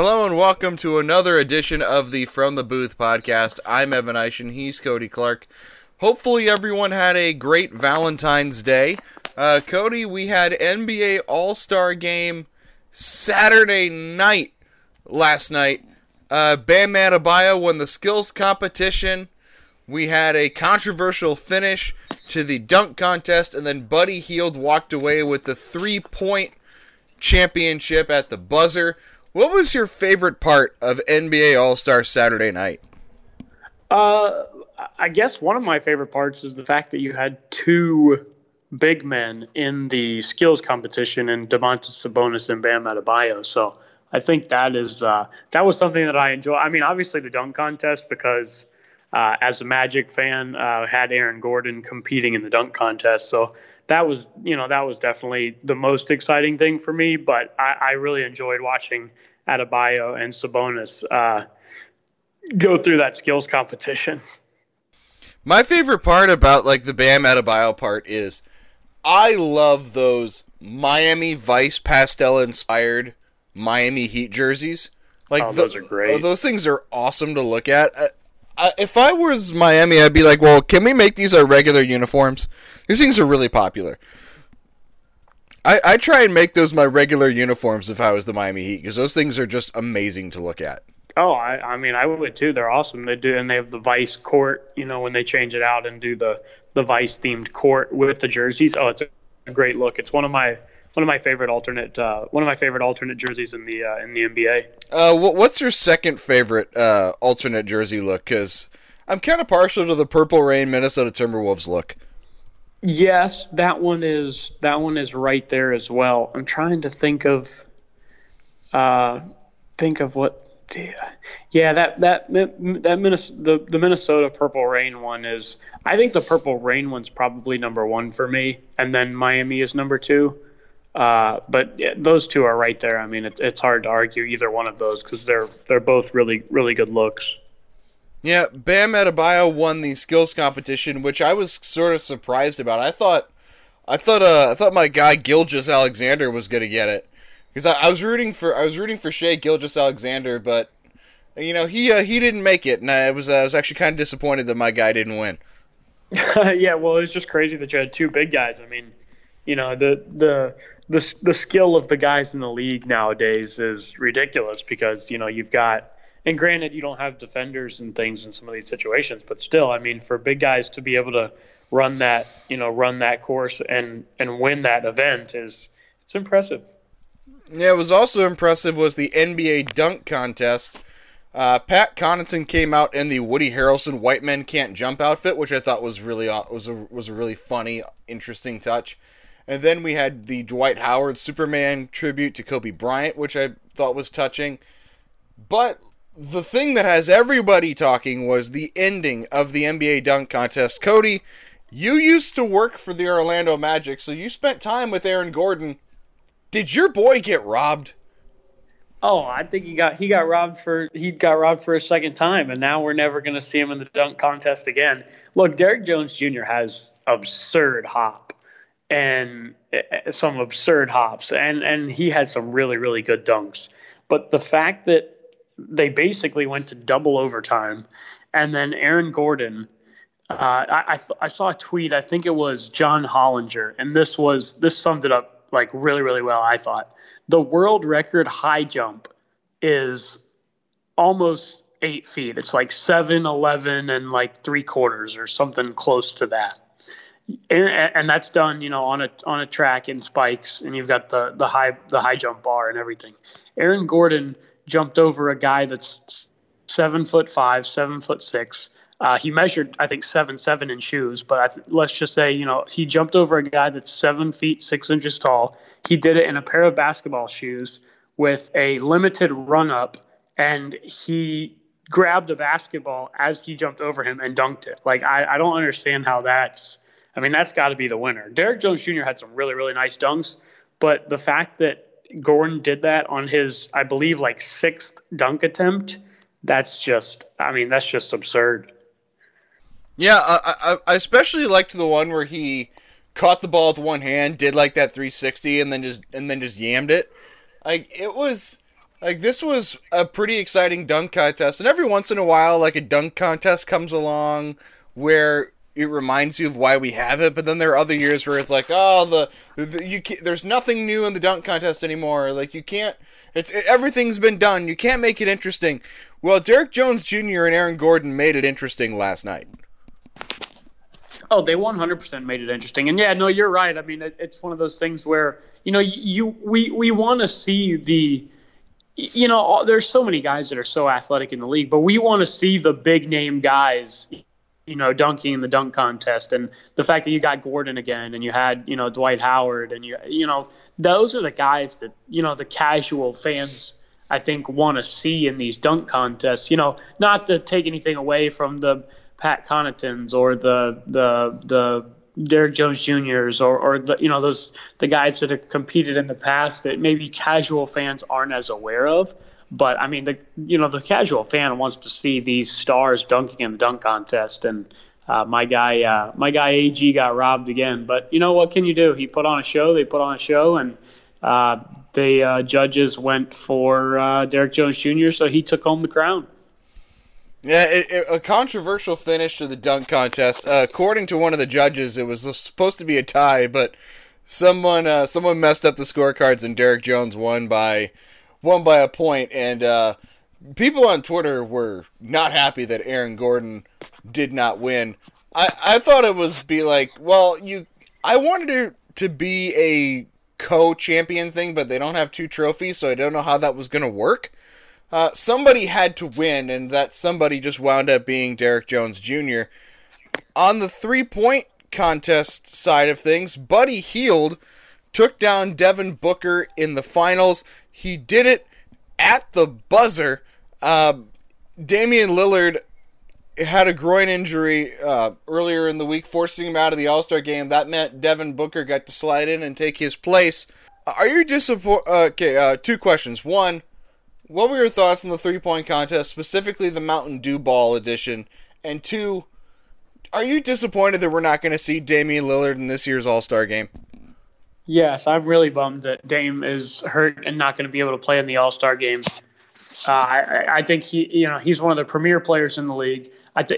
Hello and welcome to another edition of the From the Booth podcast. I'm Evan Eich and he's Cody Clark. Hopefully everyone had a great Valentine's Day. Cody, we had NBA All-Star Game Saturday night last night. Bam Adebayo won the skills competition. We had a controversial finish to the dunk contest, and then Buddy Hield walked away with the three-point championship at the buzzer. What was your favorite part of NBA All-Star Saturday night? I guess one of my favorite parts is the fact that you had two big men in the skills competition in Domantas Sabonis and Bam Adebayo. So I think that is that was something that I enjoyed. I mean, obviously the dunk contest because as a Magic fan, had Aaron Gordon competing in the dunk contest. So that was, that was definitely the most exciting thing for me. But I really enjoyed watching Adebayo and Sabonis go through that skills competition. My favorite part about the Bam Adebayo part is I love those Miami Vice pastel inspired Miami Heat jerseys. Those are great. Those things are awesome to look at. If I was Miami, I'd be like, well, can we make these our regular uniforms? These things are really popular. I try and make those my regular uniforms if I was the Miami Heat, because those things are just amazing to look at. Oh, I mean, I would too. They're awesome. They do, and they have the Vice court, when they change it out and do the Vice-themed court with the jerseys. Oh, it's a great look. It's one of my favorite alternate jerseys in the NBA. What's your second favorite alternate jersey look? Because I'm kind of partial to the Purple Rain Minnesota Timberwolves look. Yes, that one is right there as well. I'm trying to think of what. Yeah, that the Minnesota Purple Rain one is. I think the Purple Rain one's probably number one for me, and then Miami is number two. But those two are right there. I mean, it's hard to argue either one of those because they're both really, really good looks. Yeah, Bam Adebayo won the skills competition, which I was sort of surprised about. I thought my guy Gilgeous Alexander was gonna get it because I was rooting for Shay Gilgeous Alexander, but he didn't make it, and I was actually kind of disappointed that my guy didn't win. Yeah, well, it's just crazy that you had two big guys. I mean, the skill of the guys in the league nowadays is ridiculous because, you've got – and granted, you don't have defenders and things in some of these situations, but still, I mean, for big guys to be able to run that course and win that event it's impressive. Yeah, it was also impressive was the NBA dunk contest. Pat Connaughton came out in the Woody Harrelson White Men Can't Jump outfit, which I thought was a really funny, interesting touch. And then we had the Dwight Howard Superman tribute to Kobe Bryant, which I thought was touching. But the thing that has everybody talking was the ending of the NBA dunk contest. Cody, you used to work for the Orlando Magic, so you spent time with Aaron Gordon. Did your boy get robbed? Oh, I think he got robbed for a second time, and now we're never going to see him in the dunk contest again. Look, Derek Jones Jr. has absurd hop. And some absurd hops, and he had some really, really good dunks. But the fact that they basically went to double overtime, and then Aaron Gordon, I saw a tweet. I think it was John Hollinger, and this summed it up really, really well. I thought the world record high jump is almost 8 feet. It's 7'11" and 3/4 or something close to that. And that's done, on a track and spikes, and you've got the high jump bar and everything. Aaron Gordon jumped over a guy that's 7'5", 7'6". He measured, I think, 7'7" in shoes, but let's just say, he jumped over a guy that's 7 feet 6 inches tall. He did it in a pair of basketball shoes with a limited run up, and he grabbed a basketball as he jumped over him and dunked it. I don't understand how that's. I mean, that's got to be the winner. Derek Jones Jr. had some really, really nice dunks, but the fact that Gordon did that on his, I believe, sixth dunk attempt, that's just absurd. Yeah, I especially liked the one where he caught the ball with one hand, did that 360, and then just yammed it. It was Like, this was a pretty exciting dunk contest. And every once in a while, like, a dunk contest comes along where it reminds you of why we have it. But then there are other years where it's like, oh, there's nothing new in the dunk contest anymore. Like, you can't... everything's been done. You can't make it interesting. Well, Derek Jones Jr. and Aaron Gordon made it interesting last night. Oh, they 100% made it interesting. And, yeah, no, you're right. I mean, it's one of those things where, you know, we want to see the... You know, there's so many guys that are so athletic in the league, but we want to see the big-name guys, you know, dunking in the dunk contest. And the fact that you got Gordon again and you had, you know, Dwight Howard and, you know, those are the guys that, you know, the casual fans, I think, want to see in these dunk contests. You know, not to take anything away from the Pat Connaughtons or the Derek Jones Jr.'s or the, you know, the guys that have competed in the past that maybe casual fans aren't as aware of. But I mean, the casual fan wants to see these stars dunking in the dunk contest. And my guy AG got robbed again. But you know, what can you do? He put on a show. They put on a show, and the judges went for Derek Jones Jr. So he took home the crown. Yeah, a controversial finish to the dunk contest. According to one of the judges, it was supposed to be a tie, but someone messed up the scorecards, and Derek Jones won by a point. And people on Twitter were not happy that Aaron Gordon did not win. I thought it was I wanted it to be a co-champion thing, but they don't have two trophies, so I don't know how that was going to work. Somebody had to win, and that somebody just wound up being Derek Jones Jr. On the three-point contest side of things, Buddy Hield took down Devin Booker in the finals. He did it at the buzzer. Damian Lillard had a groin injury earlier in the week, forcing him out of the All-Star game. That meant Devin Booker got to slide in and take his place. Are you disappointed? Okay, two questions. One, what were your thoughts on the three-point contest, specifically the Mountain Dew Ball edition? And two, are you disappointed that we're not going to see Damian Lillard in this year's All-Star game? Yes, I'm really bummed that Dame is hurt and not going to be able to play in the All-Star game. I think he's one of the premier players in the league.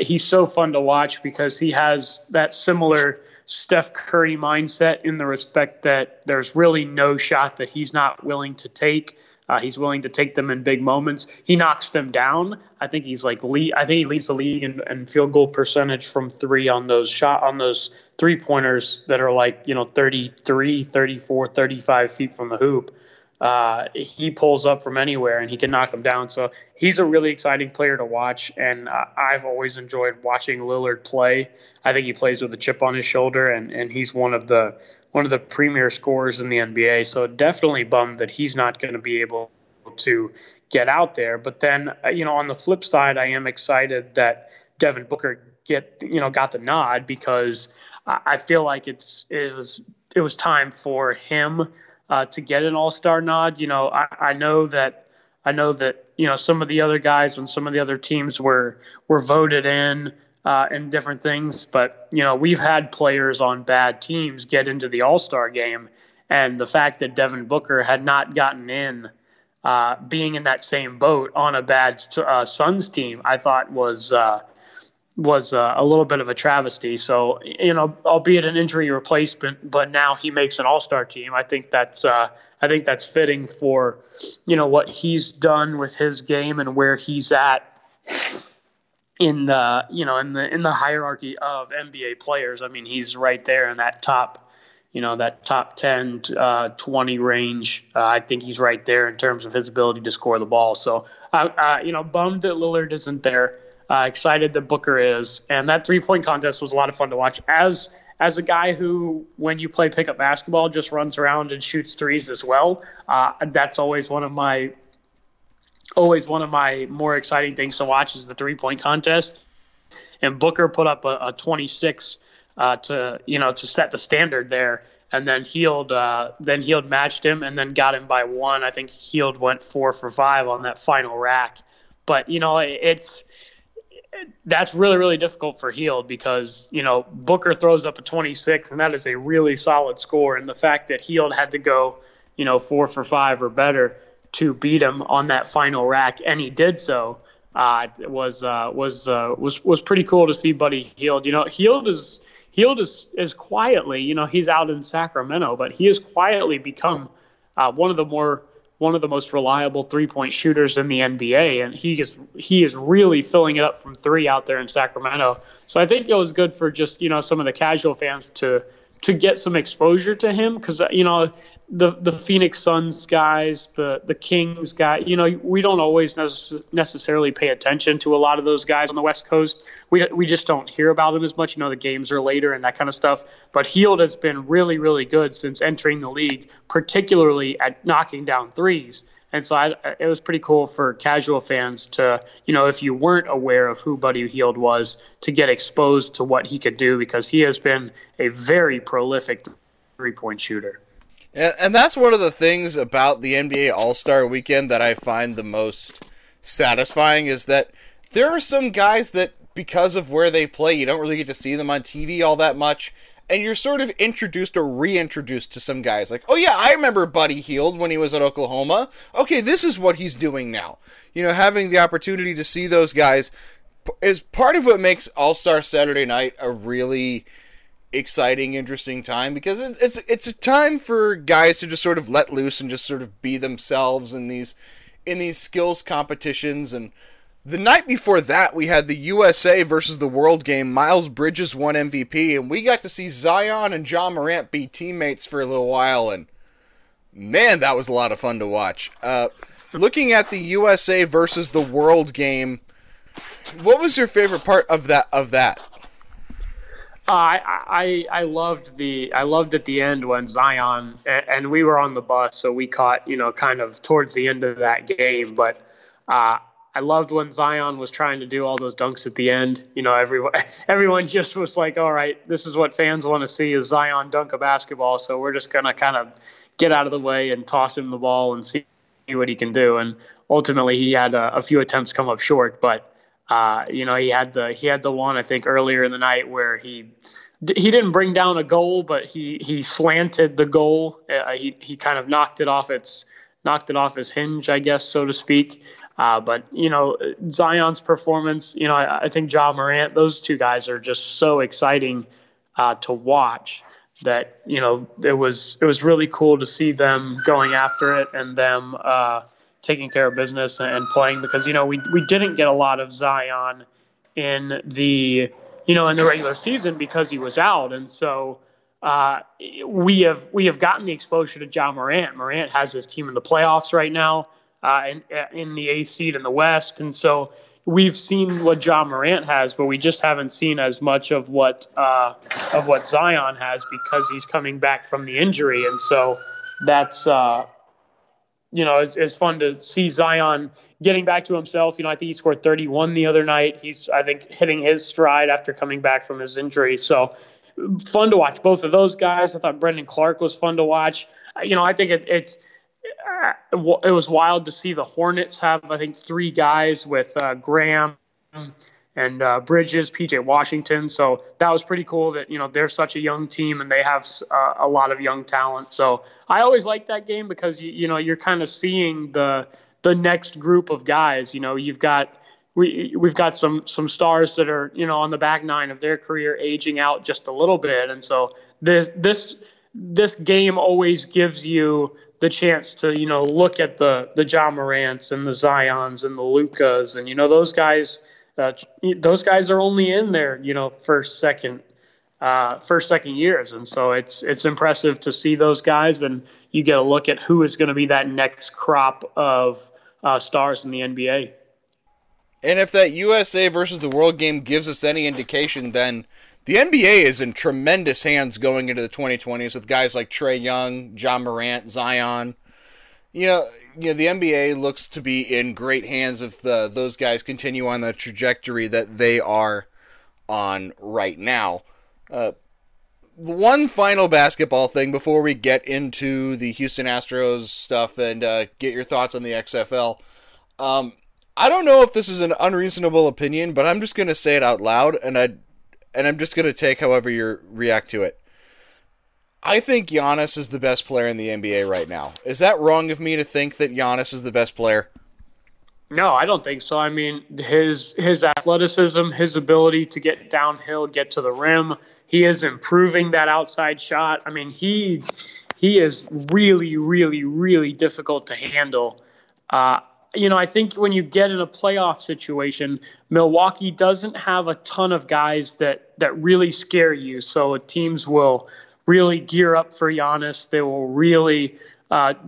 He's so fun to watch because he has that similar Steph Curry mindset in the respect that there's really no shot that he's not willing to take. He's willing to take them in big moments. He knocks them down. I think he leads the league in field goal percentage from three on those three-pointers that are 33, 34, 35 feet from the hoop. He pulls up from anywhere and he can knock them down. So he's a really exciting player to watch, and I've always enjoyed watching Lillard play. I think he plays with a chip on his shoulder, and he's one of the premier scorers in the NBA. So definitely bummed that he's not going to be able to get out there. But then, you know, on the flip side, I am excited that Devin Booker got the nod, because I feel like it was time for him to get an All-Star nod. You know, I know that, you know, some of the other guys on some of the other teams were voted in and different things. But, you know, we've had players on bad teams get into the All-Star game, and the fact that Devin Booker had not gotten in, being in that same boat on a bad Suns team, I thought was a little bit of a travesty. So, you know, albeit an injury replacement, but now he makes an All-Star team. I think that's fitting for, you know, what he's done with his game and where he's at in the, you know, in the hierarchy of NBA players. I mean, he's right there in that top 10 to 20 range. I think he's right there in terms of his ability to score the ball. So, you know, bummed that Lillard isn't there. Excited that Booker is, and that three-point contest was a lot of fun to watch. As a guy who, when you play pickup basketball, just runs around and shoots threes as well, that's always one of my more exciting things to watch is the three-point contest. And Booker put up a 26 to set the standard there, and then Hield matched him and then got him by one. I think Hield went 4 for 5 on that final rack, but you know that's really, really difficult for Hield because, you know, Booker throws up a 26, and that is a really solid score. And the fact that Hield had to go, you know, 4 for 5 or better to beat him on that final rack, and he did so. It was pretty cool to see Buddy Hield. You know, Hield is quietly, you know, he's out in Sacramento, but he has quietly become one of the most reliable 3-point shooters in the NBA, and he is really filling it up from three out there in Sacramento. So I think it was good for just, you know, some of the casual fans to get some exposure to him, because, you know, the Phoenix Suns guys, the Kings guy, you know, we don't always necessarily pay attention to a lot of those guys on the West Coast. We just don't hear about them as much. You know, the games are later and that kind of stuff. But Hield has been really, really good since entering the league, particularly at knocking down threes. And so it was pretty cool for casual fans to, you know, if you weren't aware of who Buddy Hield was, to get exposed to what he could do, because he has been a very prolific three-point shooter. And that's one of the things about the NBA All-Star Weekend that I find the most satisfying, is that there are some guys that, because of where they play, you don't really get to see them on TV all that much. And you're sort of introduced or reintroduced to some guys. Like, oh yeah, I remember Buddy Hield when he was at Oklahoma. Okay, this is what he's doing now. You know, having the opportunity to see those guys is part of what makes All-Star Saturday night a really exciting, interesting time, because it's a time for guys to just sort of let loose and just sort of be themselves in these skills competitions. And the night before that, we had the USA versus the World game. Miles Bridges won MVP, and we got to see Zion and Ja Morant be teammates for a little while, and man, that was a lot of fun to watch. Looking at the USA versus the World game, what was your favorite part of that? I loved at the end when Zion, and we were on the bus, so we caught, you know, kind of towards the end of that game. But I loved when Zion was trying to do all those dunks at the end. You know, everyone just was like, all right, this is what fans want to see, is Zion dunk a basketball. So we're just going to kind of get out of the way and toss him the ball and see what he can do. And ultimately he had a few attempts come up short, but you know, he had the one, I think, earlier in the night where he didn't bring down a goal, but he slanted the goal. He kind of knocked it off his hinge, I guess, so to speak. But you know, Zion's performance, you know, I think Ja Morant, those two guys are just so exciting to watch, that, you know, it was really cool to see them going after it and them taking care of business and playing, because, you know, we didn't get a lot of Zion in the, you know, in the regular season because he was out. And so we have gotten the exposure to Ja Morant. Morant has his team in the playoffs right now, in the eighth seed in the West. And so we've seen what Ja Morant has, but we just haven't seen as much of what Zion has, because he's coming back from the injury. And so that's, you know, it's fun to see Zion getting back to himself. You know, I think he scored 31 the other night. He's, I think, hitting his stride after coming back from his injury. So fun to watch both of those guys. I thought Brendan Clark was fun to watch. You know, I think it was wild to see the Hornets have, I think, three guys with Graham and Bridges, PJ Washington. So that was pretty cool that, you know, they're such a young team and they have a lot of young talent. So I always like that game, because, you know, you're kind of seeing the next group of guys. You know, we've got some stars that are, you know, on the back nine of their career, aging out just a little bit. And so this game always gives you the chance to, you know, look at the Ja Morants and the Zions and the Lucas, and, you know, those guys are only in their, you know, first second years, and so it's impressive to see those guys, and you get a look at who is going to be that next crop of stars in the NBA. And if that USA versus the World game gives us any indication, then the NBA is in tremendous hands going into the 2020s with guys like Trae Young, Ja Morant, Zion. You know, the NBA looks to be in great hands if those guys continue on the trajectory that they are on right now. One final basketball thing before we get into the Houston Astros stuff and get your thoughts on the XFL. I don't know if this is an unreasonable opinion, but I'm just going to say it out loud, and I'm just going to take however you react to it. I think Giannis is the best player in the NBA right now. Is that wrong of me to think that Giannis is the best player? No, I don't think so. I mean, his athleticism, his ability to get downhill, get to the rim, he is improving that outside shot. I mean, he is really, really, really difficult to handle. You know, I think when you get in a playoff situation, Milwaukee doesn't have a ton of guys that really scare you. So teams will really gear up for Giannis. They will really,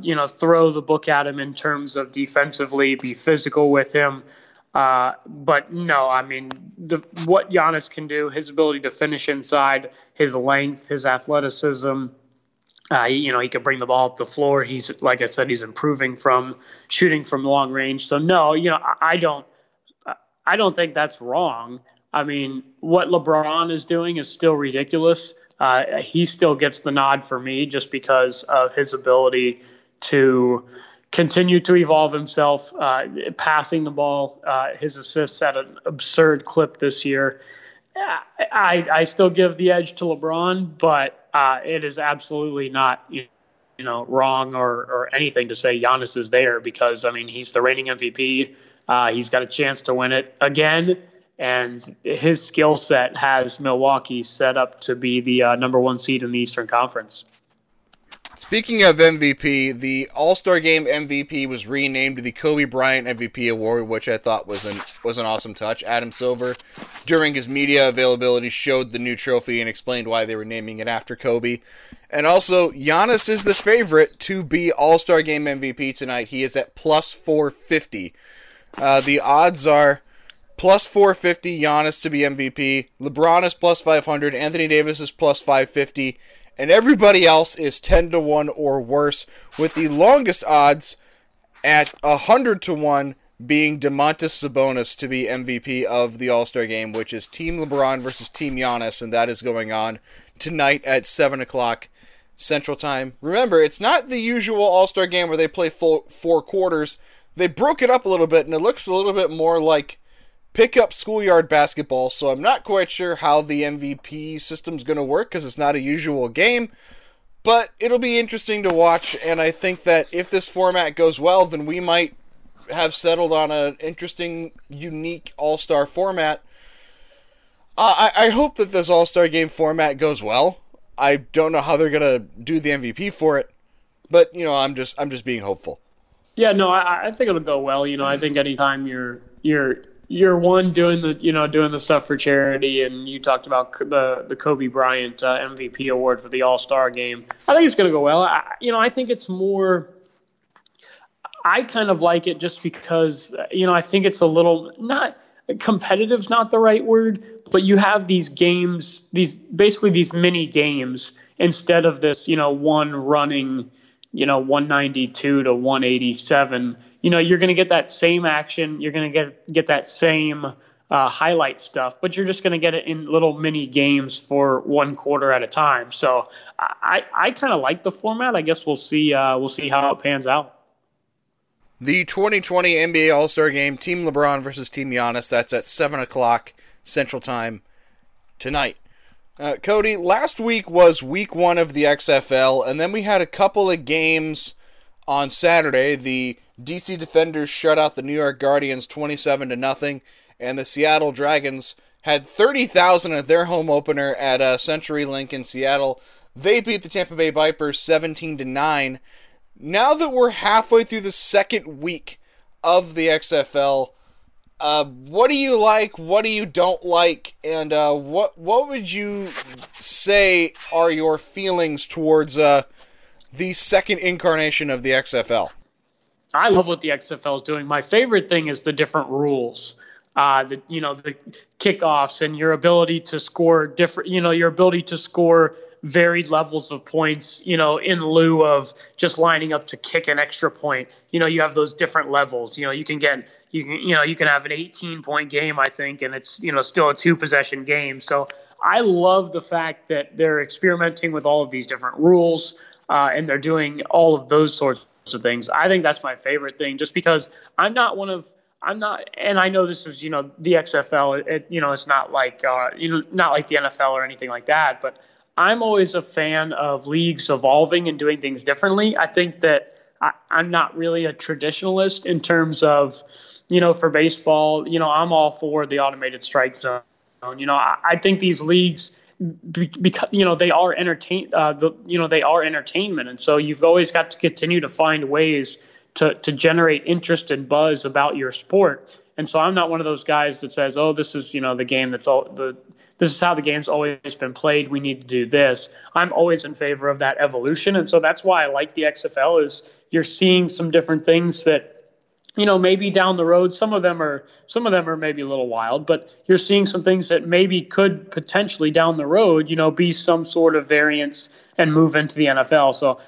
you know, throw the book at him in terms of defensively, be physical with him. But no, I mean, what Giannis can do, his ability to finish inside, his length, his athleticism. You know, he can bring the ball up the floor. He's, like I said, he's improving from shooting from long range. So no, you know, I don't think that's wrong. I mean, what LeBron is doing is still ridiculous. He still gets the nod for me just because of his ability to continue to evolve himself, passing the ball, his assists at an absurd clip this year. I still give the edge to LeBron, but it is absolutely not, you know, wrong or anything to say Giannis is there because, I mean, he's the reigning MVP. He's got a chance to win it again, and his skill set has Milwaukee set up to be the #1 seed in the Eastern Conference. Speaking of MVP, the All-Star Game MVP was renamed the Kobe Bryant MVP Award, which I thought was an awesome touch. Adam Silver, during his media availability, showed the new trophy and explained why they were naming it after Kobe. And also, Giannis is the favorite to be All-Star Game MVP tonight. He is at plus 450. The odds are plus 450, Giannis to be MVP. LeBron is plus 500. Anthony Davis is plus 550. And everybody else is 10-1 or worse, with the longest odds at 100-1 being Domantas Sabonis to be MVP of the All-Star Game, which is Team LeBron versus Team Giannis, and that is going on tonight at 7 o'clock Central Time. Remember, it's not the usual All-Star Game where they play full 4 quarters. They broke it up a little bit, and it looks a little bit more like pick up schoolyard basketball, so I'm not quite sure how the MVP system's going to work because it's not a usual game, but it'll be interesting to watch, and I think that if this format goes well, then we might have settled on an interesting, unique all-star format. I hope that this all-star game format goes well. I don't know how they're going to do the MVP for it, but, you know, I'm just being hopeful. Yeah, no, I think it'll go well. You know, I think anytime you're one doing the stuff for charity, and you talked about the Kobe Bryant MVP award for the All-Star Game. I think it's going to go well. I think it's more. I kind of like it just because I think it's a little not competitive's not the right word, but you have these games, these mini games instead of this one running. 192 to 187, you're going to get that same action. You're going to get that same highlight stuff, but you're just going to get it in little mini games for 1 quarter at a time. So I kind of like the format. I guess we'll see how it pans out. The 2020 NBA All-Star Game, Team LeBron versus Team Giannis. That's at 7 o'clock Central Time tonight. Cody, last week was week 1 of the XFL, and then we had a couple of games on Saturday. The DC Defenders shut out the New York Guardians 27-0, and the Seattle Dragons had 30,000 at their home opener at CenturyLink in Seattle. They beat the Tampa Bay Vipers 17-9. Now that we're halfway through the second week of the XFL, what do you like? What do you don't like? And what would you say are your feelings towards the second incarnation of the XFL? I love what the XFL is doing. My favorite thing is the different rules, the kickoffs and your ability to score varied levels of points, in lieu of just lining up to kick an extra point. You have those different levels. You can have an 18-point game, I think, and it's, still a 2-possession game. So I love the fact that they're experimenting with all of these different rules, and they're doing all of those sorts of things. I think that's my favorite thing, just because and I know this is, the XFL, it's not like the NFL or anything like that, but I'm always a fan of leagues evolving and doing things differently. I think that I'm not really a traditionalist in terms of, you know, for baseball, you know, I'm all for the automated strike zone. You know, I think these leagues, because, you know, they are entertainment. And so you've always got to continue to find ways to generate interest and buzz about your sport. And so I'm not one of those guys that says, oh, this is, you know, the game that's all the, this is how the game's always been played. We need to do this. I'm always in favor of that evolution. And so that's why I like the XFL, is you're seeing some different things that, you know, maybe down the road, some of them are maybe a little wild, but you're seeing some things that maybe could potentially down the road, you know, be some sort of variance and move into the NFL. So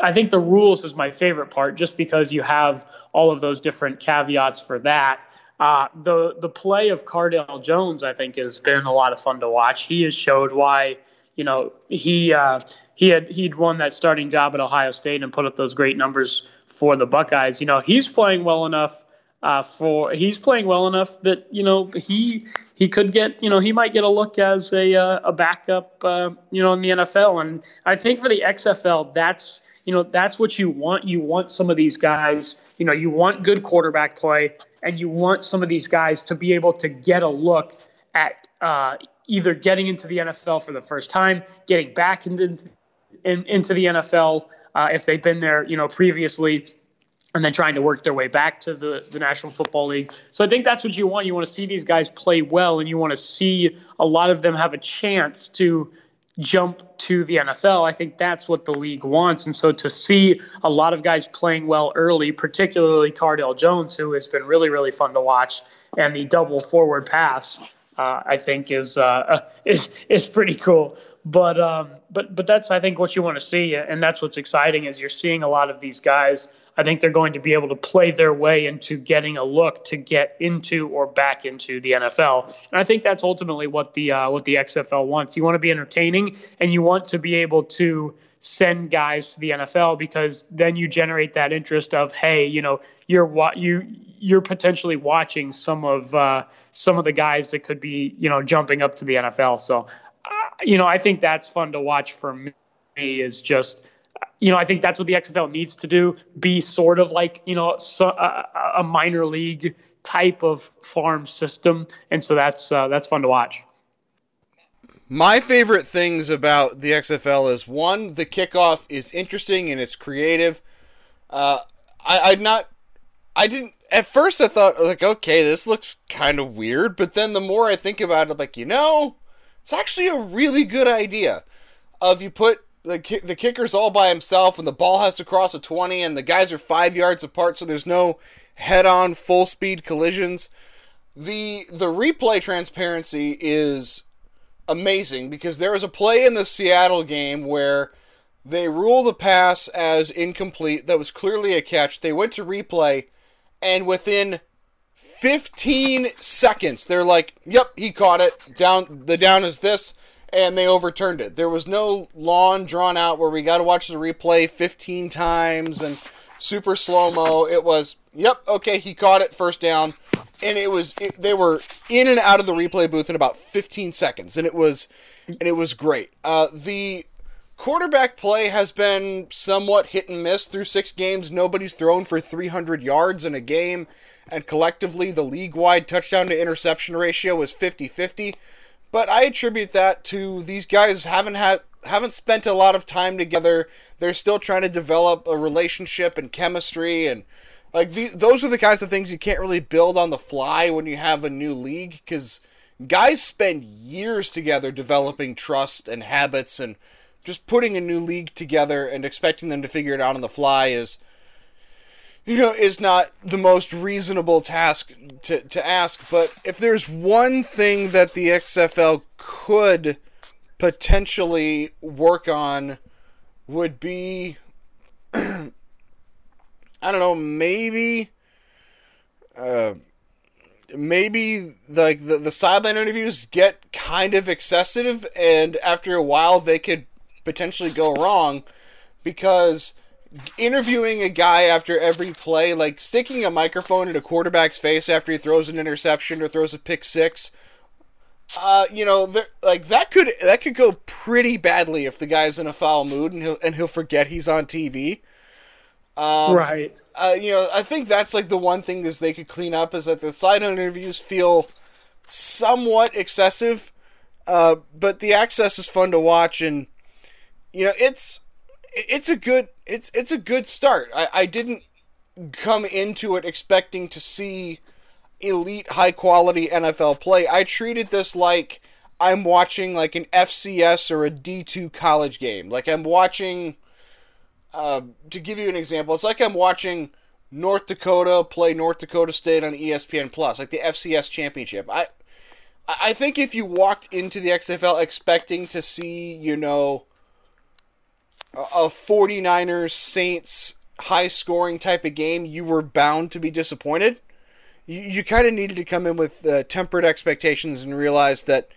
I think the rules is my favorite part, just because you have all of those different caveats for that. The play of Cardale Jones, I think, has been a lot of fun to watch. He has showed why, you know, he'd won that starting job at Ohio State and put up those great numbers for the Buckeyes. You know, he's playing well enough that, you know, he could get, you know, he might get a look as a backup, you know, in the NFL. And I think for the XFL, that's, you know, that's what you want. You want some of these guys, you know, you want good quarterback play, and you want some of these guys to be able to get a look at either getting into the NFL for the first time, getting back into the NFL if they've been there, you know, previously, and then trying to work their way back to the National Football League. So I think that's what you want. You want to see these guys play well, and you want to see a lot of them have a chance to jump to the NFL. I think that's what the league wants. And so to see a lot of guys playing well early, particularly Cardale Jones, who has been really, really fun to watch, and the double forward pass, I think is pretty cool. But that's, I think, what you want to see. And that's what's exciting, is you're seeing a lot of these guys. I think they're going to be able to play their way into getting a look to get into or back into the NFL. And I think that's ultimately what the XFL wants. You want to be entertaining, and you want to be able to send guys to the NFL, because then you generate that interest of, hey, you know, you're potentially watching some of the guys that could be, you know, jumping up to the NFL. So, you know, I think that's fun to watch for me, is just, you know, I think that's what the XFL needs to do, be sort of like, you know, a minor league type of farm system. And so that's fun to watch. My favorite things about the XFL is, one, the kickoff is interesting and it's creative. At first I thought, like, okay, this looks kind of weird. But then the more I think about it, I'm like, you know, it's actually a really good idea. If you put the kicker's all by himself, and the ball has to cross a 20, and the guys are 5 yards apart, so there's no head-on, full-speed collisions. The replay transparency is amazing, because there was a play in the Seattle game where they ruled the pass as incomplete. That was clearly a catch. They went to replay, and within 15 seconds, they're like, yep, he caught it. The down is this. And they overturned it. There was no long drawn out where we got to watch the replay 15 times and super slow-mo. It was, yep, okay, he caught it, first down. And they were in and out of the replay booth in about 15 seconds. And it was great. The quarterback play has been somewhat hit and miss through 6 games. Nobody's thrown for 300 yards in a game. And collectively, the league-wide touchdown to interception ratio is 50-50. But I attribute that to these guys haven't spent a lot of time together. They're still trying to develop a relationship and chemistry, and like those are the kinds of things you can't really build on the fly when you have a new league, because guys spend years together developing trust and habits, and just putting a new league together and expecting them to figure it out on the fly is, you know, is not the most reasonable task to ask. But if there's one thing that the XFL could potentially work on, would be, I don't know, maybe like the sideline interviews get kind of excessive, and after a while they could potentially go wrong, because interviewing a guy after every play, like sticking a microphone in a quarterback's face after he throws an interception or throws a pick six, You know, like that could go pretty badly if the guy's in a foul mood and he'll forget he's on TV. Right. You know, I think that's like the one thing is they could clean up is that the sideline interviews feel somewhat excessive, but the access is fun to watch, and you know it's a good start. I didn't come into it expecting to see elite, high-quality NFL play. I treated this like I'm watching like an FCS or a D2 college game. Like I'm watching, to give you an example, it's like I'm watching North Dakota play North Dakota State on ESPN+, like the FCS championship. I think if you walked into the XFL expecting to see, you know, a 49ers, Saints, high-scoring type of game, you were bound to be disappointed. You kind of needed to come in with tempered expectations and realize that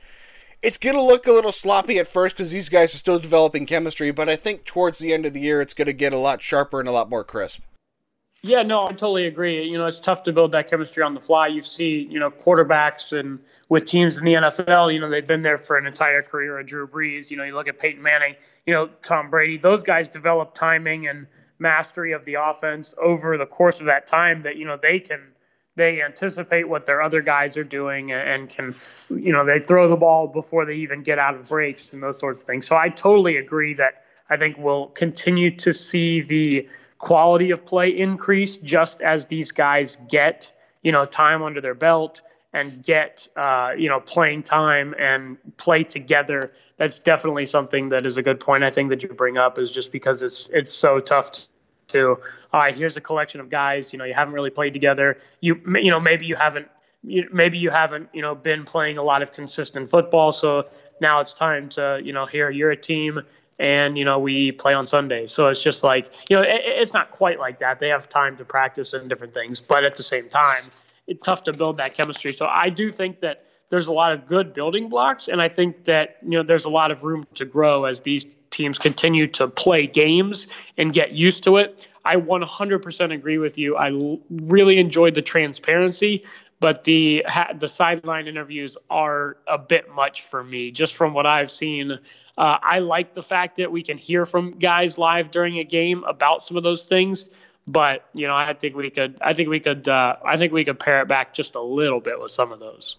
it's going to look a little sloppy at first because these guys are still developing chemistry, but I think towards the end of the year it's going to get a lot sharper and a lot more crisp. Yeah, no, I totally agree. You know, it's tough to build that chemistry on the fly. You see, you know, quarterbacks and with teams in the NFL, you know, they've been there for an entire career. Or Drew Brees, you know, you look at Peyton Manning, you know, Tom Brady. Those guys develop timing and mastery of the offense over the course of that time that, you know, they anticipate what their other guys are doing and can, you know, they throw the ball before they even get out of breaks and those sorts of things. So I totally agree that I think we'll continue to see the quality of play increase just as these guys get, you know, time under their belt and get, you know, playing time and play together. That's definitely something that is a good point. I think that you bring up is just because it's so tough to, all right, here's a collection of guys, you know, you haven't really played together. You know, maybe you haven't, you know, been playing a lot of consistent football. So now it's time to, you know, here you're a team and, you know, we play on Sunday. So it's just like, you know, it's not quite like that. They have time to practice and different things, but at the same time, it's tough to build that chemistry. So I do think that there's a lot of good building blocks. And I think that, you know, there's a lot of room to grow as these teams continue to play games and get used to it. I 100% agree with you. I really enjoyed the transparency, but the sideline interviews are a bit much for me, just from what I've seen. I like the fact that we can hear from guys live during a game about some of those things, but you know, I think we could pare it back just a little bit with some of those.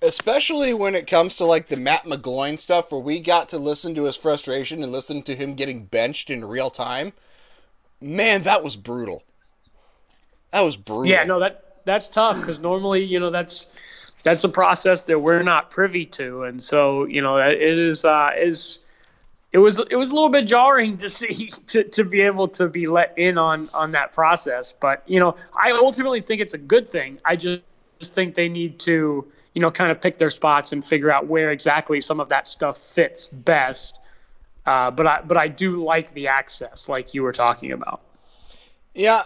Especially when it comes to like the Matt McGloin stuff where we got to listen to his frustration and listen to him getting benched in real time. Man, that was brutal. Yeah, no, that's tough because normally, you know, that's a process that we're not privy to. And so, you know, it was a little bit jarring to see, to be able to be let in on that process. But, you know, I ultimately think it's a good thing. I just think they need to, you know, kind of pick their spots and figure out where exactly some of that stuff fits best. But I do like the access, like you were talking about. Yeah,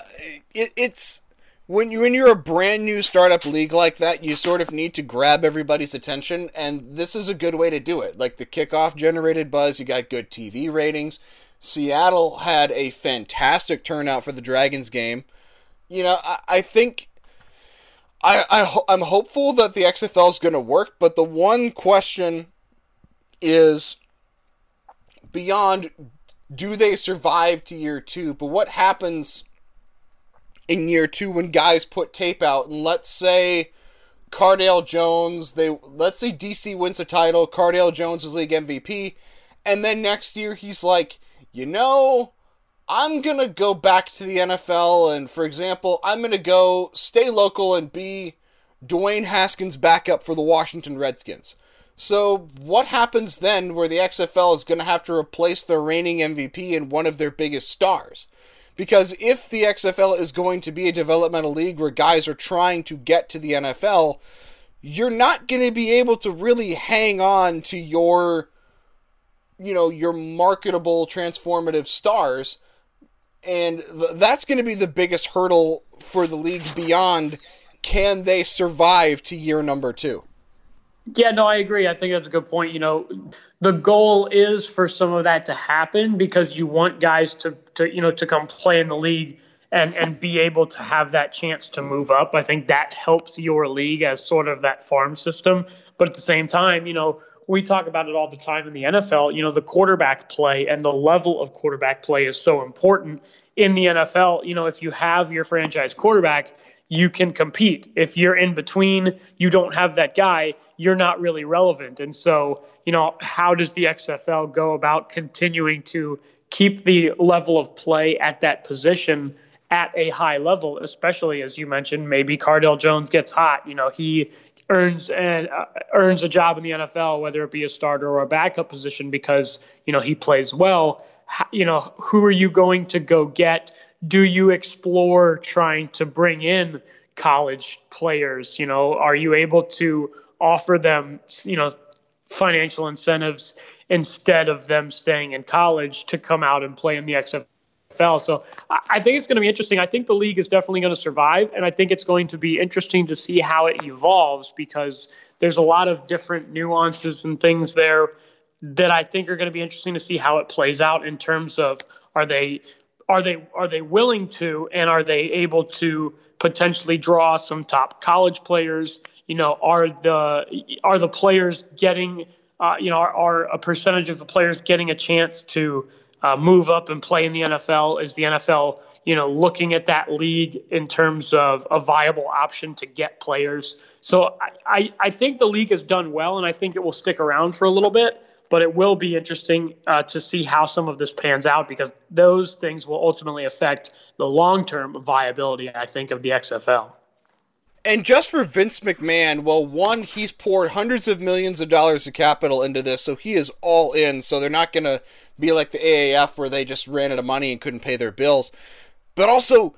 it's when you're a brand new startup league like that, you sort of need to grab everybody's attention, and this is a good way to do it. Like the kickoff generated buzz, you got good TV ratings. Seattle had a fantastic turnout for the Dragons game. You know, I think. I'm hopeful that the XFL is going to work, but the one question is beyond do they survive to year two, but what happens in year two when guys put tape out, and let's say Cardale Jones, let's say DC wins the title, Cardale Jones is league MVP, and then next year he's like, you know, I'm going to go back to the NFL, and for example, I'm going to go stay local and be Dwayne Haskins' backup for the Washington Redskins. So what happens then where the XFL is going to have to replace their reigning MVP and one of their biggest stars? Because if the XFL is going to be a developmental league where guys are trying to get to the NFL, you're not going to be able to really hang on to your, you know, your marketable, transformative stars. And that's going to be the biggest hurdle for the league beyond can they survive to year number two? Yeah, no, I agree. I think that's a good point. You know, the goal is for some of that to happen because you want guys to come play in the league and be able to have that chance to move up. I think that helps your league as sort of that farm system. But at the same time, you know, we talk about it all the time in the NFL, you know, the quarterback play and the level of quarterback play is so important in the NFL. You know, if you have your franchise quarterback, you can compete. If you're in between, you don't have that guy, you're not really relevant. And so, you know, how does the XFL go about continuing to keep the level of play at that position at a high level, especially as you mentioned, maybe Cardale Jones gets hot. You know, he earns a job in the NFL, whether it be a starter or a backup position, because, you know, he plays well. You know, who are you going to go get? Do you explore trying to bring in college players? You know, are you able to offer them, you know, financial incentives instead of them staying in college to come out and play in the XFL? So I think it's going to be interesting. I think the league is definitely going to survive, and I think it's going to be interesting to see how it evolves, because there's a lot of different nuances and things there that I think are going to be interesting to see how it plays out in terms of are they willing to, and are they able to potentially draw some top college players? You know, are the players getting are a percentage of the players getting a chance to move up and play in the NFL? Is the NFL, you know, looking at that league in terms of a viable option to get players? So I think the league has done well, and I think it will stick around for a little bit. But it will be interesting to see how some of this pans out, because those things will ultimately affect the long-term viability, I think, of the XFL. And just for Vince McMahon, well, one, he's poured hundreds of millions of dollars of capital into this, so he is all in. So they're not going to be like the AAF where they just ran out of money and couldn't pay their bills. But also,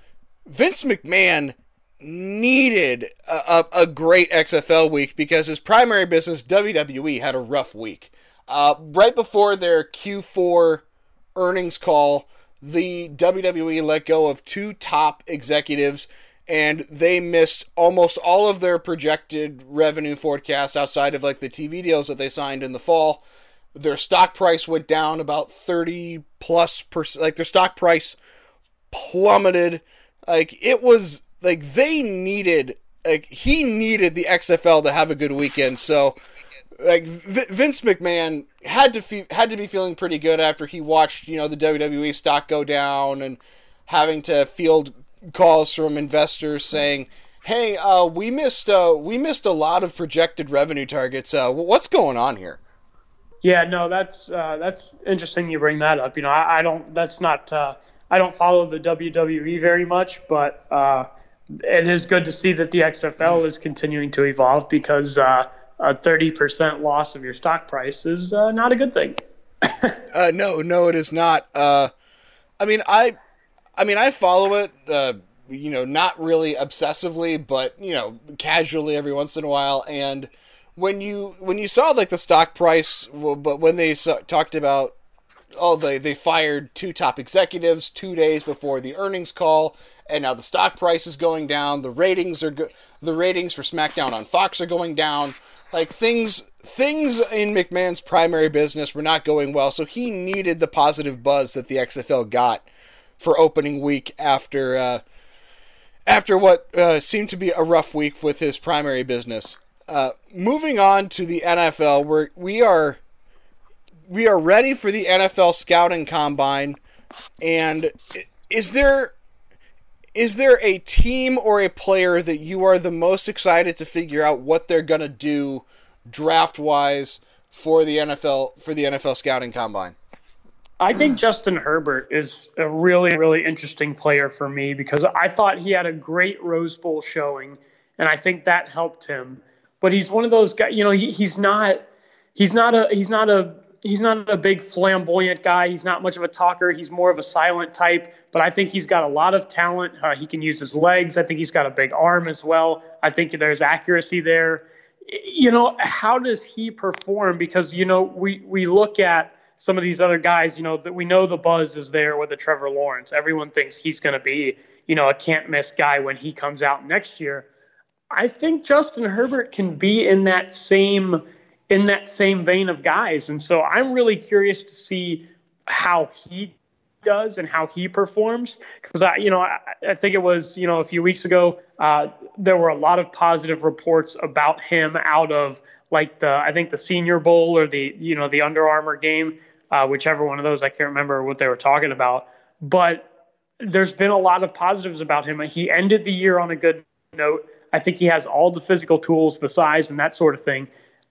Vince McMahon needed a great XFL week, because his primary business, WWE, had a rough week. Right before their Q4 earnings call, the WWE let go of two top executives, and they missed almost all of their projected revenue forecasts outside of like the TV deals that they signed in the fall. Their stock price went down about 30+%. Like, their stock price plummeted. Like, it was like they needed, like, he needed the XFL to have a good weekend. So, like, Vince McMahon had to be feeling pretty good after he watched, you know, the WWE stock go down and having to field calls from investors saying, "Hey, we missed a lot of projected revenue targets. What's going on here?" Yeah, no, that's interesting. You bring that up. You know, I don't. That's not. I don't follow the WWE very much, but it is good to see that the XFL is continuing to evolve, because a 30% loss of your stock price is not a good thing. No, it is not. I mean, I follow it, you know, not really obsessively, but, you know, casually every once in a while. And when you saw, like, the stock price, but when they talked about, oh, they fired two top executives 2 days before the earnings call, and now the stock price is going down, the ratings for SmackDown on Fox are going down. Like, things in McMahon's primary business were not going well, so he needed the positive buzz that the XFL got for opening week after what seemed to be a rough week with his primary business. Moving on to the NFL, where we are ready for the NFL scouting combine. And is there a team or a player that you are the most excited to figure out what they're gonna do draft wise for the NFL scouting combine? I think Justin Herbert is a really, really interesting player for me, because I thought he had a great Rose Bowl showing, and I think that helped him. But he's one of those guys, you know, he's not a big flamboyant guy. He's not much of a talker. He's more of a silent type, but I think he's got a lot of talent. He can use his legs. I think he's got a big arm as well. I think there's accuracy there. You know, how does he perform? Because, you know, we look at some of these other guys, you know, that we know the buzz is there with the Trevor Lawrence. Everyone thinks he's going to be, you know, a can't miss guy when he comes out next year. I think Justin Herbert can be in that same vein of guys. And so I'm really curious to see how he does and how he performs. Because I think it was, a few weeks ago, there were a lot of positive reports about him out of like the Senior Bowl or the Under Armour game, whichever one of those, I can't remember what they were talking about, but there's been a lot of positives about him. He ended the year on a good note. I think he has all the physical tools, the size and that sort of thing.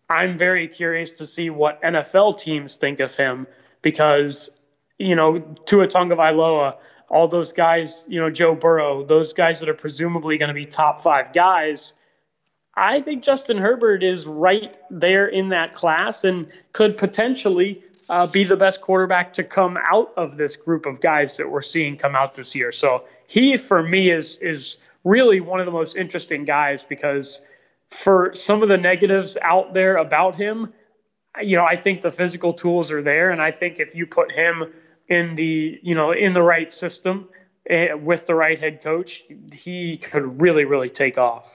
I'm very curious to see what NFL teams think of him because, Tua Tagovailoa, all those guys, Joe Burrow, those guys that are presumably going to be top five guys. I think Justin Herbert is right there in that class and could potentially be the best quarterback to come out of this group of guys that we're seeing come out this year. So he, for me, is really one of the most interesting guys because for some of the negatives out there about him, I think the physical tools are there. And I think if you put him in the right system with the right head coach, he could really, really take off.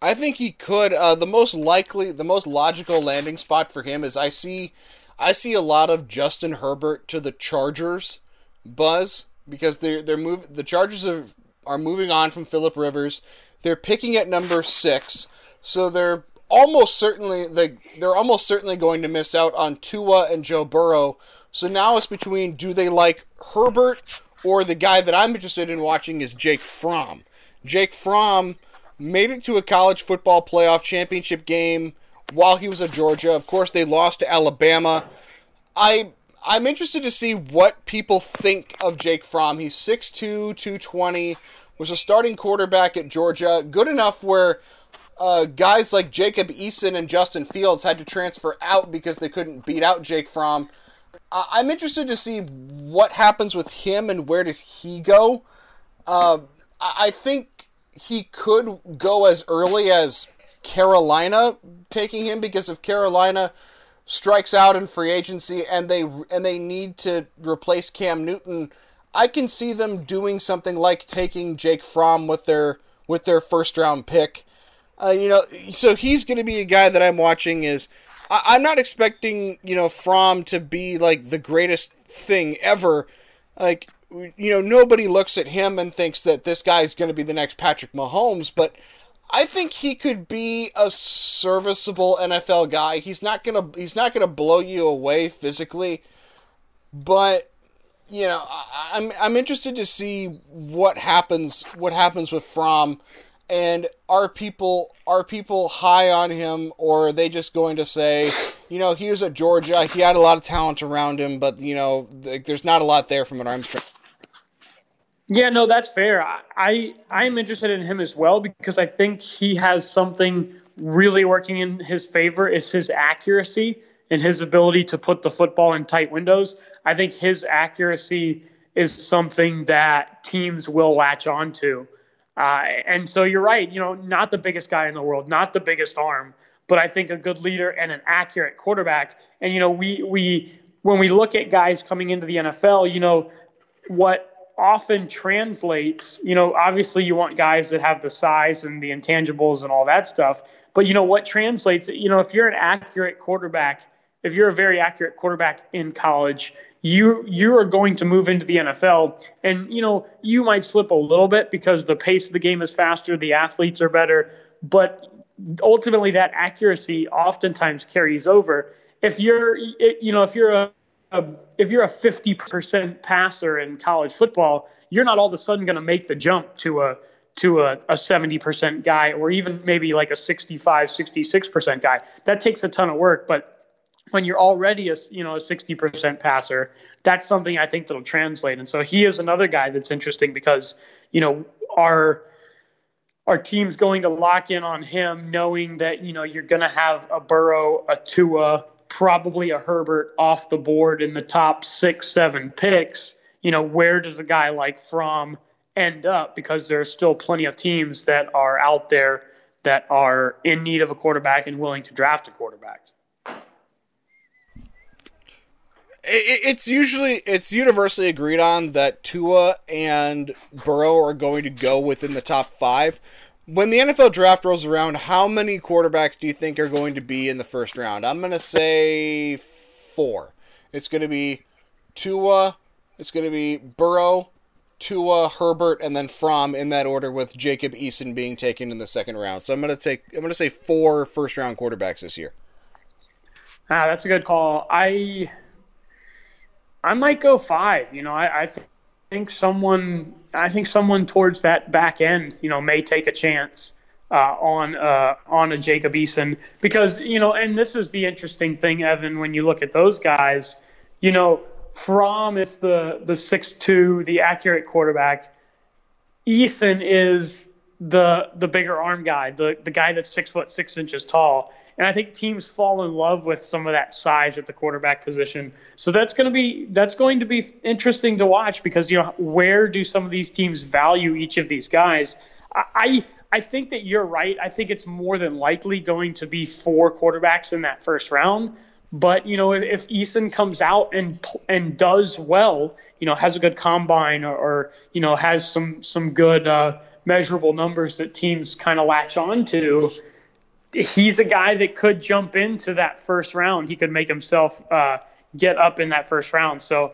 I think he could. The most logical landing spot for him is I see a lot of Justin Herbert to the Chargers buzz because the Chargers are moving on from Phillip Rivers. They're picking at number 6, so they're almost certainly going to miss out on Tua and Joe Burrow. So now it's between do they like Herbert or the guy that I'm interested in watching is Jake Fromm. Jake Fromm made it to a college football playoff championship game while he was at Georgia. Of course, they lost to Alabama. I'm interested to see what people think of Jake Fromm. He's 6'2", 220, was a starting quarterback at Georgia, good enough where guys like Jacob Eason and Justin Fields had to transfer out because they couldn't beat out Jake Fromm. I'm interested to see what happens with him and where does he go. I think he could go as early as Carolina taking him because if Carolina strikes out in free agency and they need to replace Cam Newton, I can see them doing something like taking Jake Fromm with their first round pick. So he's going to be a guy that I'm watching. I'm not expecting Fromm to be like the greatest thing ever, like. Nobody looks at him and thinks that this guy is going to be the next Patrick Mahomes, but I think he could be a serviceable NFL guy. He's not going to blow you away physically, but I'm interested to see what happens with Fromm, and are people high on him, or are they just going to say, he was at Georgia, he had a lot of talent around him, but there's not a lot there from an arm strength. Yeah, no, that's fair. I'm interested in him as well because I think he has something really working in his favor is his accuracy and his ability to put the football in tight windows. I think his accuracy is something that teams will latch on to. And so you're right, not the biggest guy in the world, not the biggest arm, but I think a good leader and an accurate quarterback. And, we when we look at guys coming into the NFL, what often translates, obviously you want guys that have the size and the intangibles and all that stuff, but what translates, if you're an accurate quarterback, if you're a very accurate quarterback in college, you are going to move into the NFL and, you might slip a little bit because the pace of the game is faster, the athletes are better, but ultimately that accuracy oftentimes carries over. If you're a 50% passer in college football, you're not all of a sudden going to make the jump to a 70% guy or even maybe like a 65, 66% guy. That takes a ton of work. But when you're already a 60% passer, that's something I think that'll translate. And so he is another guy that's interesting because, our team's going to lock in on him knowing that, you're going to have a Burrow, a Tua, probably a Herbert off the board in the top 6-7 picks. Where does a guy like Fromm end up? Because there are still plenty of teams that are out there that are in need of a quarterback and willing to draft a quarterback. It's universally agreed on that Tua and Burrow are going to go within the top 5. When the NFL draft rolls around, how many quarterbacks do you think are going to be in the first round? I'm going to say 4. It's going to be Tua, It's going to be Burrow, Tua, Herbert, and then Fromm in that order, with Jacob Eason being taken in the second round. So I'm going to say 4 first-round quarterbacks this year. Ah, that's a good call. I might go 5. You know, I think someone towards that back end, you know, may take a chance on a Jacob Eason, because, you know, and this is the interesting thing, Evan, when you look at those guys, you know, Fromm is the 6'2", the accurate quarterback. Eason is the bigger arm guy, the guy that's 6'6" tall. And I think teams fall in love with some of that size at the quarterback position. So that's going to be interesting to watch, because, you know, where do some of these teams value each of these guys? I think that you're right. I think it's more than likely going to be 4 quarterbacks in that first round. But, you know, if Eason comes out and does well, you know, has a good combine, or you know, has some good measurable numbers that teams kind of latch on to, he's a guy that could jump into that first round. He could make himself get up in that first round. So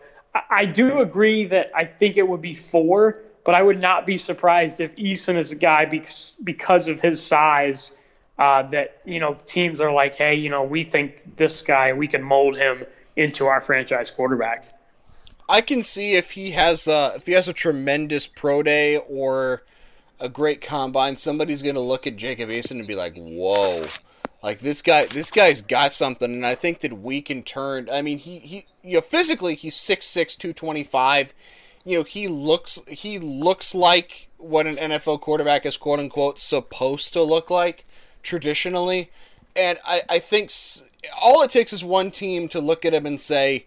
I do agree that I think it would be 4, but I would not be surprised if Eason is a guy, because of his size, that, you know, teams are like, hey, you know, we think this guy, we can mold him into our franchise quarterback. I can see if he has a tremendous pro day or a great combine, somebody's going to look at Jacob Eason and be like, whoa, like this guy's got something. And I think that we can turn, I mean, he you know, physically he's 6'6", 225. You know, he looks like what an NFL quarterback is, quote unquote, supposed to look like traditionally. And I think all it takes is one team to look at him and say,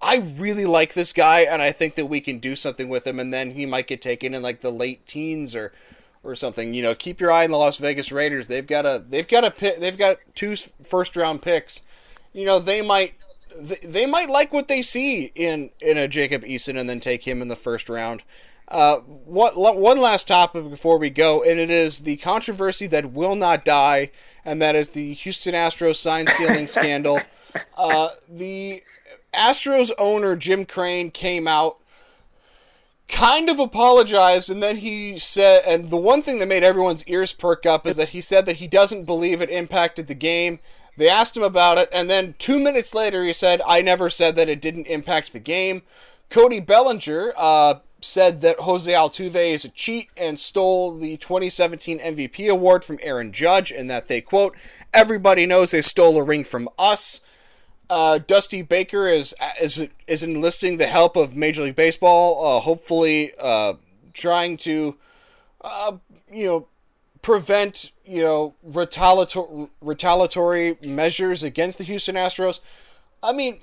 I really like this guy, and I think that we can do something with him, and then he might get taken in like the late teens or something. You know, keep your eye on the Las Vegas Raiders. They've got 2 first-round picks. You know, they might like what they see in a Jacob Eason and then take him in the first round. One last topic before we go, and it is the controversy that will not die, and that is the Houston Astros sign-stealing scandal. The Astros owner Jim Crane came out, kind of apologized, and then he said, and the one thing that made everyone's ears perk up is that he said that he doesn't believe it impacted the game. They asked him about it, and then 2 minutes later he said, I never said that it didn't impact the game. Cody Bellinger said that Jose Altuve is a cheat and stole the 2017 MVP award from Aaron Judge, and that they, quote, everybody knows they stole a ring from us. Dusty Baker is enlisting the help of Major League Baseball, hopefully trying to, you know, prevent, you know, retaliatory measures against the Houston Astros. I mean,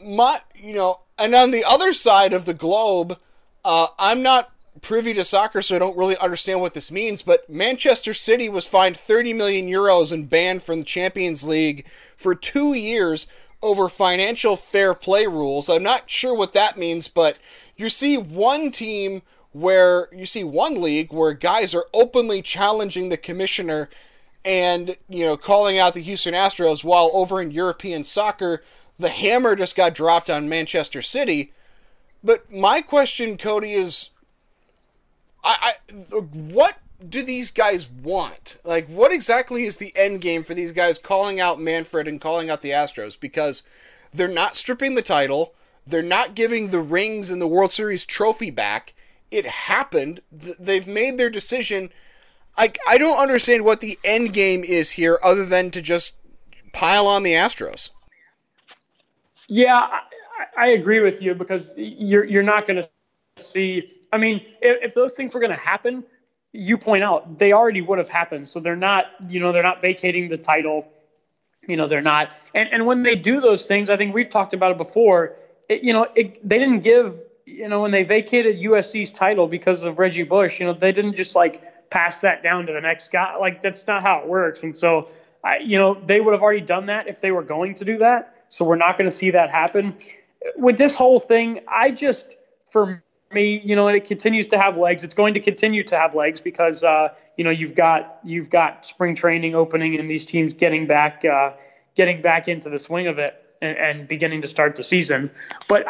you know, and on the other side of the globe, I'm not privy to soccer, so I don't really understand what this means, but Manchester City was fined 30 million euros and banned from the Champions League for 2 years over financial fair play rules. I'm not sure what that means, but you see one league where guys are openly challenging the commissioner and, you know, calling out the Houston Astros, while over in European soccer, the hammer just got dropped on Manchester City. But my question, Cody, is what do these guys want? Like, what exactly is the end game for these guys calling out Manfred and calling out the Astros? Because they're not stripping the title. They're not giving the rings and the World Series trophy back. It happened. They've made their decision. I don't understand what the end game is here, other than to just pile on the Astros. Yeah, I agree with you, because you're not going to see, I mean, if those things were going to happen, you point out, they already would have happened. So they're not, you know, they're not vacating the title. You know, they're not. And when they do those things, I think we've talked about it before. They didn't give, you know, when they vacated USC's title because of Reggie Bush, you know, they didn't just like pass that down to the next guy. Like, that's not how it works. And so, you know, they would have already done that if they were going to do that. So we're not going to see that happen. With this whole thing, for me, you know, and it continues to have legs. It's going to continue to have legs because, you know, you've got spring training opening and these teams getting back into the swing of it and beginning to start the season. But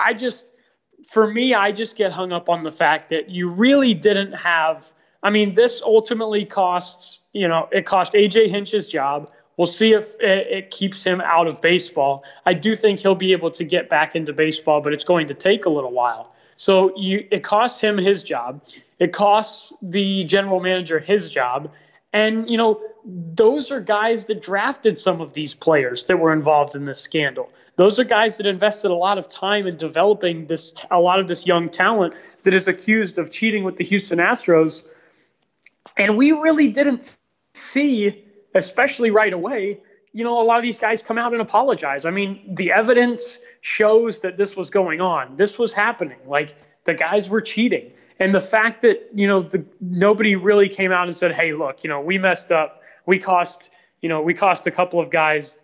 for me, I just get hung up on the fact that you really didn't have – I mean, this ultimately costs – it cost A.J. Hinch's job. We'll see if it keeps him out of baseball. I do think he'll be able to get back into baseball, but it's going to take a little while. So it costs him his job. It costs the general manager his job. And, those are guys that drafted some of these players that were involved in this scandal. Those are guys that invested a lot of time in developing a lot of this young talent that is accused of cheating with the Houston Astros. And we really didn't see, especially right away, a lot of these guys come out and apologize. I mean, the evidence shows that this was going on. This was happening. Like, the guys were cheating. And the fact that, nobody really came out and said, hey, look, we messed up. We cost a couple of guys,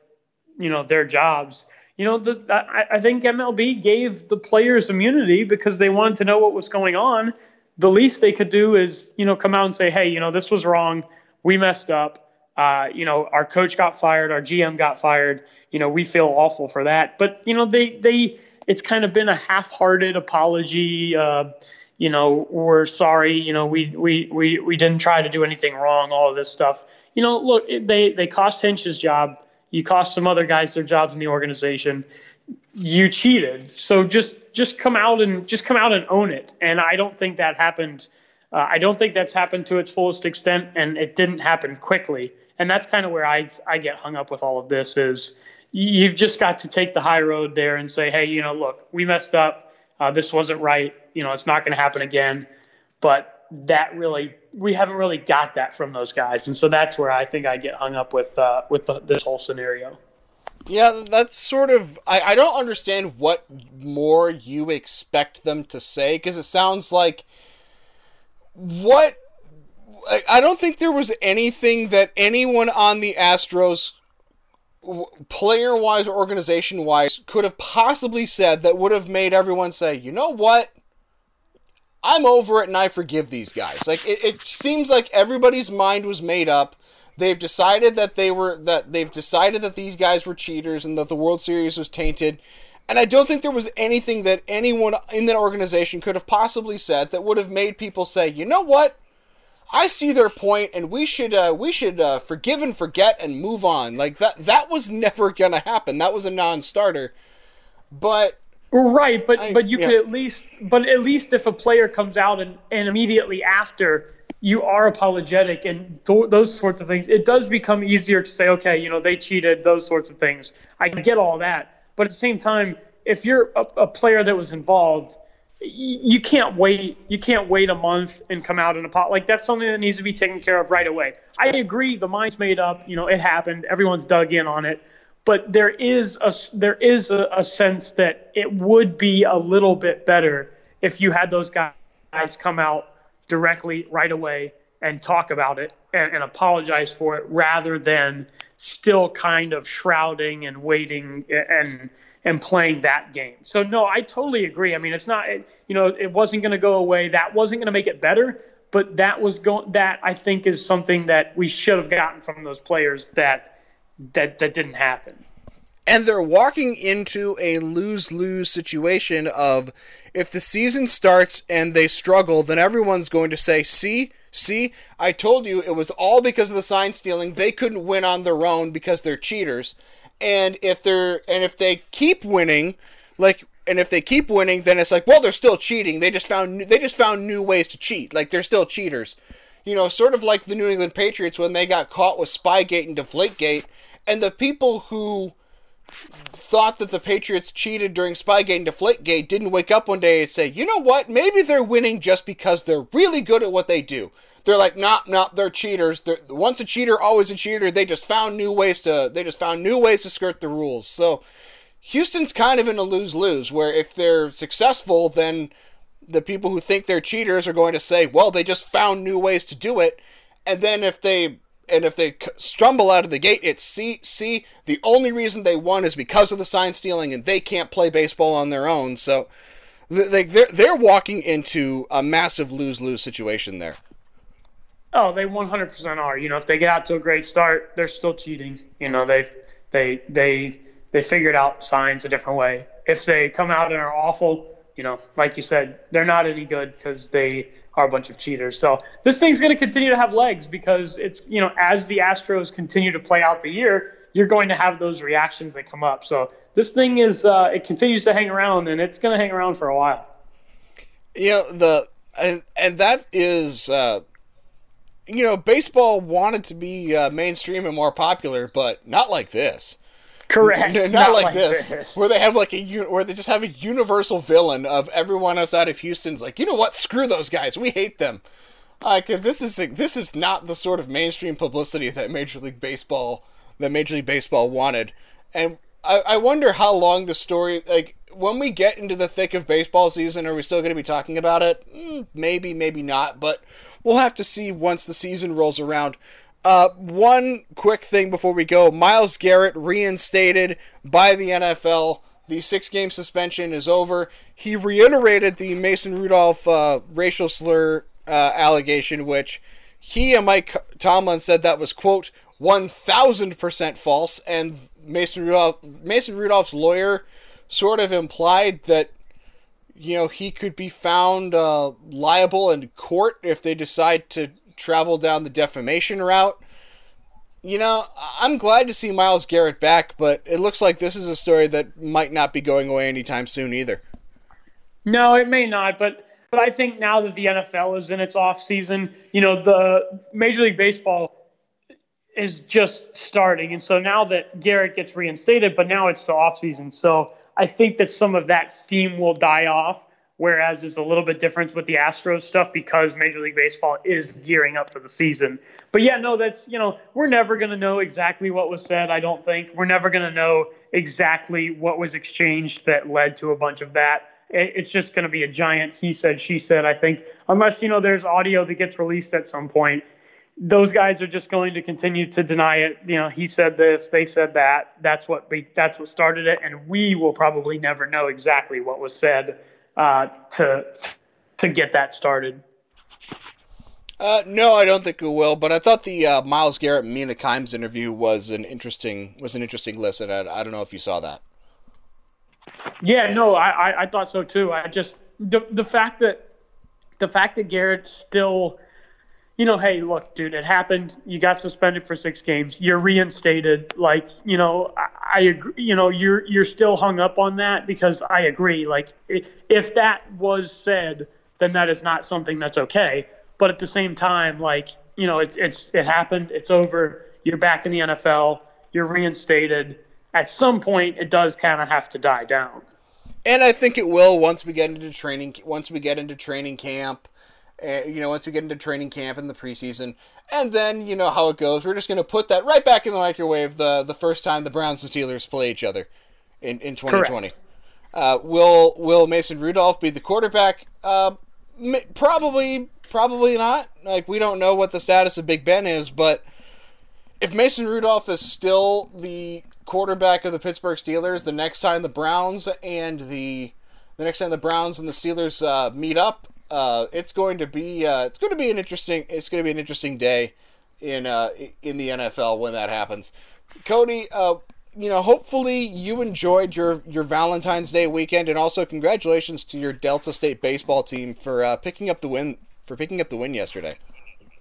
their jobs. I think MLB gave the players immunity because they wanted to know what was going on. The least they could do is, come out and say, hey, this was wrong. We messed up. Our coach got fired, our GM got fired, we feel awful for that. But, it's kind of been a half-hearted apology, we're sorry, we didn't try to do anything wrong, all of this stuff. Look, they cost Hinch's job. You cost some other guys their jobs in the organization. You cheated. So just come out and own it. And I don't think that happened. I don't think that's happened to its fullest extent, and it didn't happen quickly. And that's kind of where I get hung up with all of this is you've just got to take the high road there and say, hey, look, we messed up. This wasn't right. It's not going to happen again. But we haven't really got that from those guys. And so that's where I think I get hung up with this whole scenario. Yeah, that's sort of – I don't understand what more you expect them to say because it sounds like – I don't think there was anything that anyone on the Astros, player-wise or organization-wise, could have possibly said that would have made everyone say, you know what, I'm over it and I forgive these guys. Like, it seems like everybody's mind was made up. They've decided that these guys were cheaters and that the World Series was tainted. And I don't think there was anything that anyone in that organization could have possibly said that would have made people say, you know what, I see their point, and we should forgive and forget and move on. Like that was never going to happen. That was a non-starter. But right, but at least if a player comes out and immediately after you are apologetic and those sorts of things, it does become easier to say, okay, they cheated, those sorts of things. I get all that. But at the same time, if you're a player that was involved, you can't wait. You can't wait a month and come out in a pot. Like, that's something that needs to be taken care of right away. I agree. The mind's made up. It happened. Everyone's dug in on it. But there is a sense that it would be a little bit better if you had those guys come out directly right away and talk about it and apologize for it rather than still kind of shrouding and waiting and playing that game. So, no, I totally agree. I mean, it's not, it wasn't going to go away. That wasn't going to make it better, but that I think is something that we should have gotten from those players that didn't happen. And they're walking into a lose-lose situation of if the season starts and they struggle, then everyone's going to say, see, I told you it was all because of the sign stealing. They couldn't win on their own because they're cheaters. And if they keep winning, then it's like, well, they're still cheating. They just found new ways to cheat. Like, they're still cheaters. Sort of like the New England Patriots when they got caught with Spygate and Deflategate, and the people who thought that the Patriots cheated during Spygate and Deflategate didn't wake up one day and say, you know what, maybe they're winning just because they're really good at what they do. They're like, nah, they're cheaters. Once a cheater, always a cheater. They just found new ways to skirt the rules. So Houston's kind of in a lose-lose where if they're successful, then the people who think they're cheaters are going to say, well, they just found new ways to do it. And then if they stumble out of the gate, it's see, the only reason they won is because of the sign stealing, and they can't play baseball on their own. So they're walking into a massive lose-lose situation there. Oh, they 100% are. If they get out to a great start, they're still cheating. They figured out signs a different way. If they come out and are awful, you know, like you said, they're not any good because they are a bunch of cheaters. So this thing's going to continue to have legs because it's, you know, as the Astros continue to play out the year, you're going to have those reactions that come up. So this thing is, it continues to hang around, and it's going to hang around for a while. You know, and that is, you know, baseball wanted to be mainstream and more popular, but not like this. Correct. Not like this, where they have like where they just have a universal villain of everyone outside of Houston's like, you know what? Screw those guys. We hate them. Like this is not the sort of mainstream publicity that Major League Baseball wanted. And I wonder how long the story, like when we get into the thick of baseball season, are we still going to be talking about it? Maybe, maybe not, but we'll have to see once the season rolls around. One quick thing before we go. Myles Garrett reinstated by the NFL. The 6-game suspension is over. He reiterated the Mason Rudolph racial slur allegation, which he and Mike Tomlin said that was, quote, 1,000% false. And Mason Rudolph's lawyer sort of implied that, you know, he could be found liable in court if they decide to travel down the defamation route. You know, I'm glad to see Myles Garrett back, but it looks like this is a story that might not be going away anytime soon either. No, it may not, but I think now that the NFL is in its off season, you know, the Major League Baseball is just starting, and so now that Garrett gets reinstated, but now it's the off season, so I think that some of that steam will die off. Whereas it's a little bit different with the Astros stuff because Major League Baseball is gearing up for the season. But yeah, no, that's, you know, we're never going to know exactly what was said, I don't think. We're never going to know exactly what was exchanged that led to a bunch of that. It's just going to be a giant he said, she said, I think. Unless, you know, there's audio that gets released at some point. Those guys are just going to continue to deny it. You know, he said this, they said that. That's what started it, and we will probably never know exactly what was said to get that started. No, I don't think we will. But I thought the Myles Garrett and Mina Kimes interview was an interesting listen. I don't know if you saw that. Yeah, no, I thought so too. I just the fact that Garrett still, you know, hey, look, dude, it happened. You got suspended for 6 games. You're reinstated. Like, you know, I agree. You know, you're still hung up on that because I agree. Like, if that was said, then that is not something that's okay. But at the same time, like, you know, it happened. It's over. You're back in the NFL. You're reinstated. At some point, it does kind of have to die down. And I think it will once we get into training camp. You know, once we get into training camp in the preseason, and then, you know how it goes. We're just going to put that right back in the microwave the first time the Browns and Steelers play each other in 2020. Will Mason Rudolph be the quarterback? Probably not. Like, we don't know what the status of Big Ben is, but if Mason Rudolph is still the quarterback of the Pittsburgh Steelers, the next time the Browns and the Steelers meet up, it's going to be an interesting day in the NFL when that happens. Cody, you know, hopefully you enjoyed your Valentine's Day weekend, and also congratulations to your Delta State baseball team for picking up the win yesterday.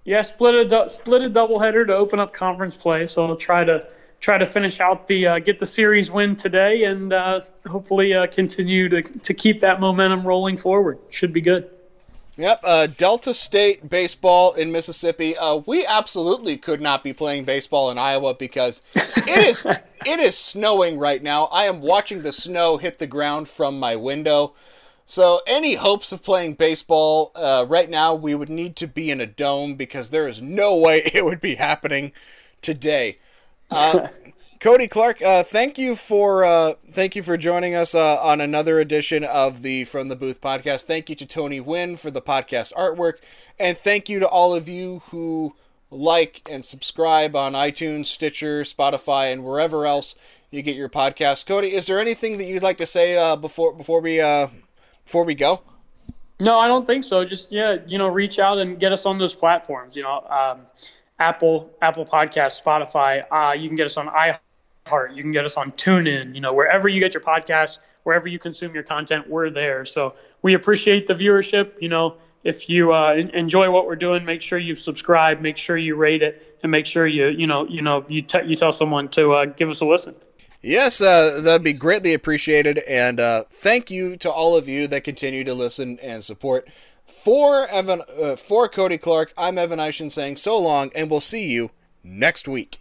Yeah, split a doubleheader to open up conference play. So I'll try to finish out get the series win today, and hopefully continue to keep that momentum rolling forward. Should be good. Yep, Delta State baseball in Mississippi. We absolutely could not be playing baseball in Iowa because it is snowing right now. I am watching the snow hit the ground from my window. So any hopes of playing baseball right now, we would need to be in a dome because there is no way it would be happening today. Cody Clark, thank you for joining us on another edition of the From the Booth podcast. Thank you to Tony Wynn for the podcast artwork, and thank you to all of you who like and subscribe on iTunes, Stitcher, Spotify, and wherever else you get your podcast. Cody, is there anything that you'd like to say before we go? No, I don't think so. Just you know, reach out and get us on those platforms. You know, Apple Podcasts, Spotify. You can get us on iHeart. You can get us on TuneIn. You know, wherever you get your podcasts, wherever you consume your content, we're there. So we appreciate the viewership. You know, if you enjoy what we're doing, make sure you subscribe, make sure you rate it, and make sure you tell someone to give us a listen. Yes, that'd be greatly appreciated, and thank you to all of you that continue to listen and support. For Cody Clark, I'm Evan Eich saying so long, and we'll see you next week.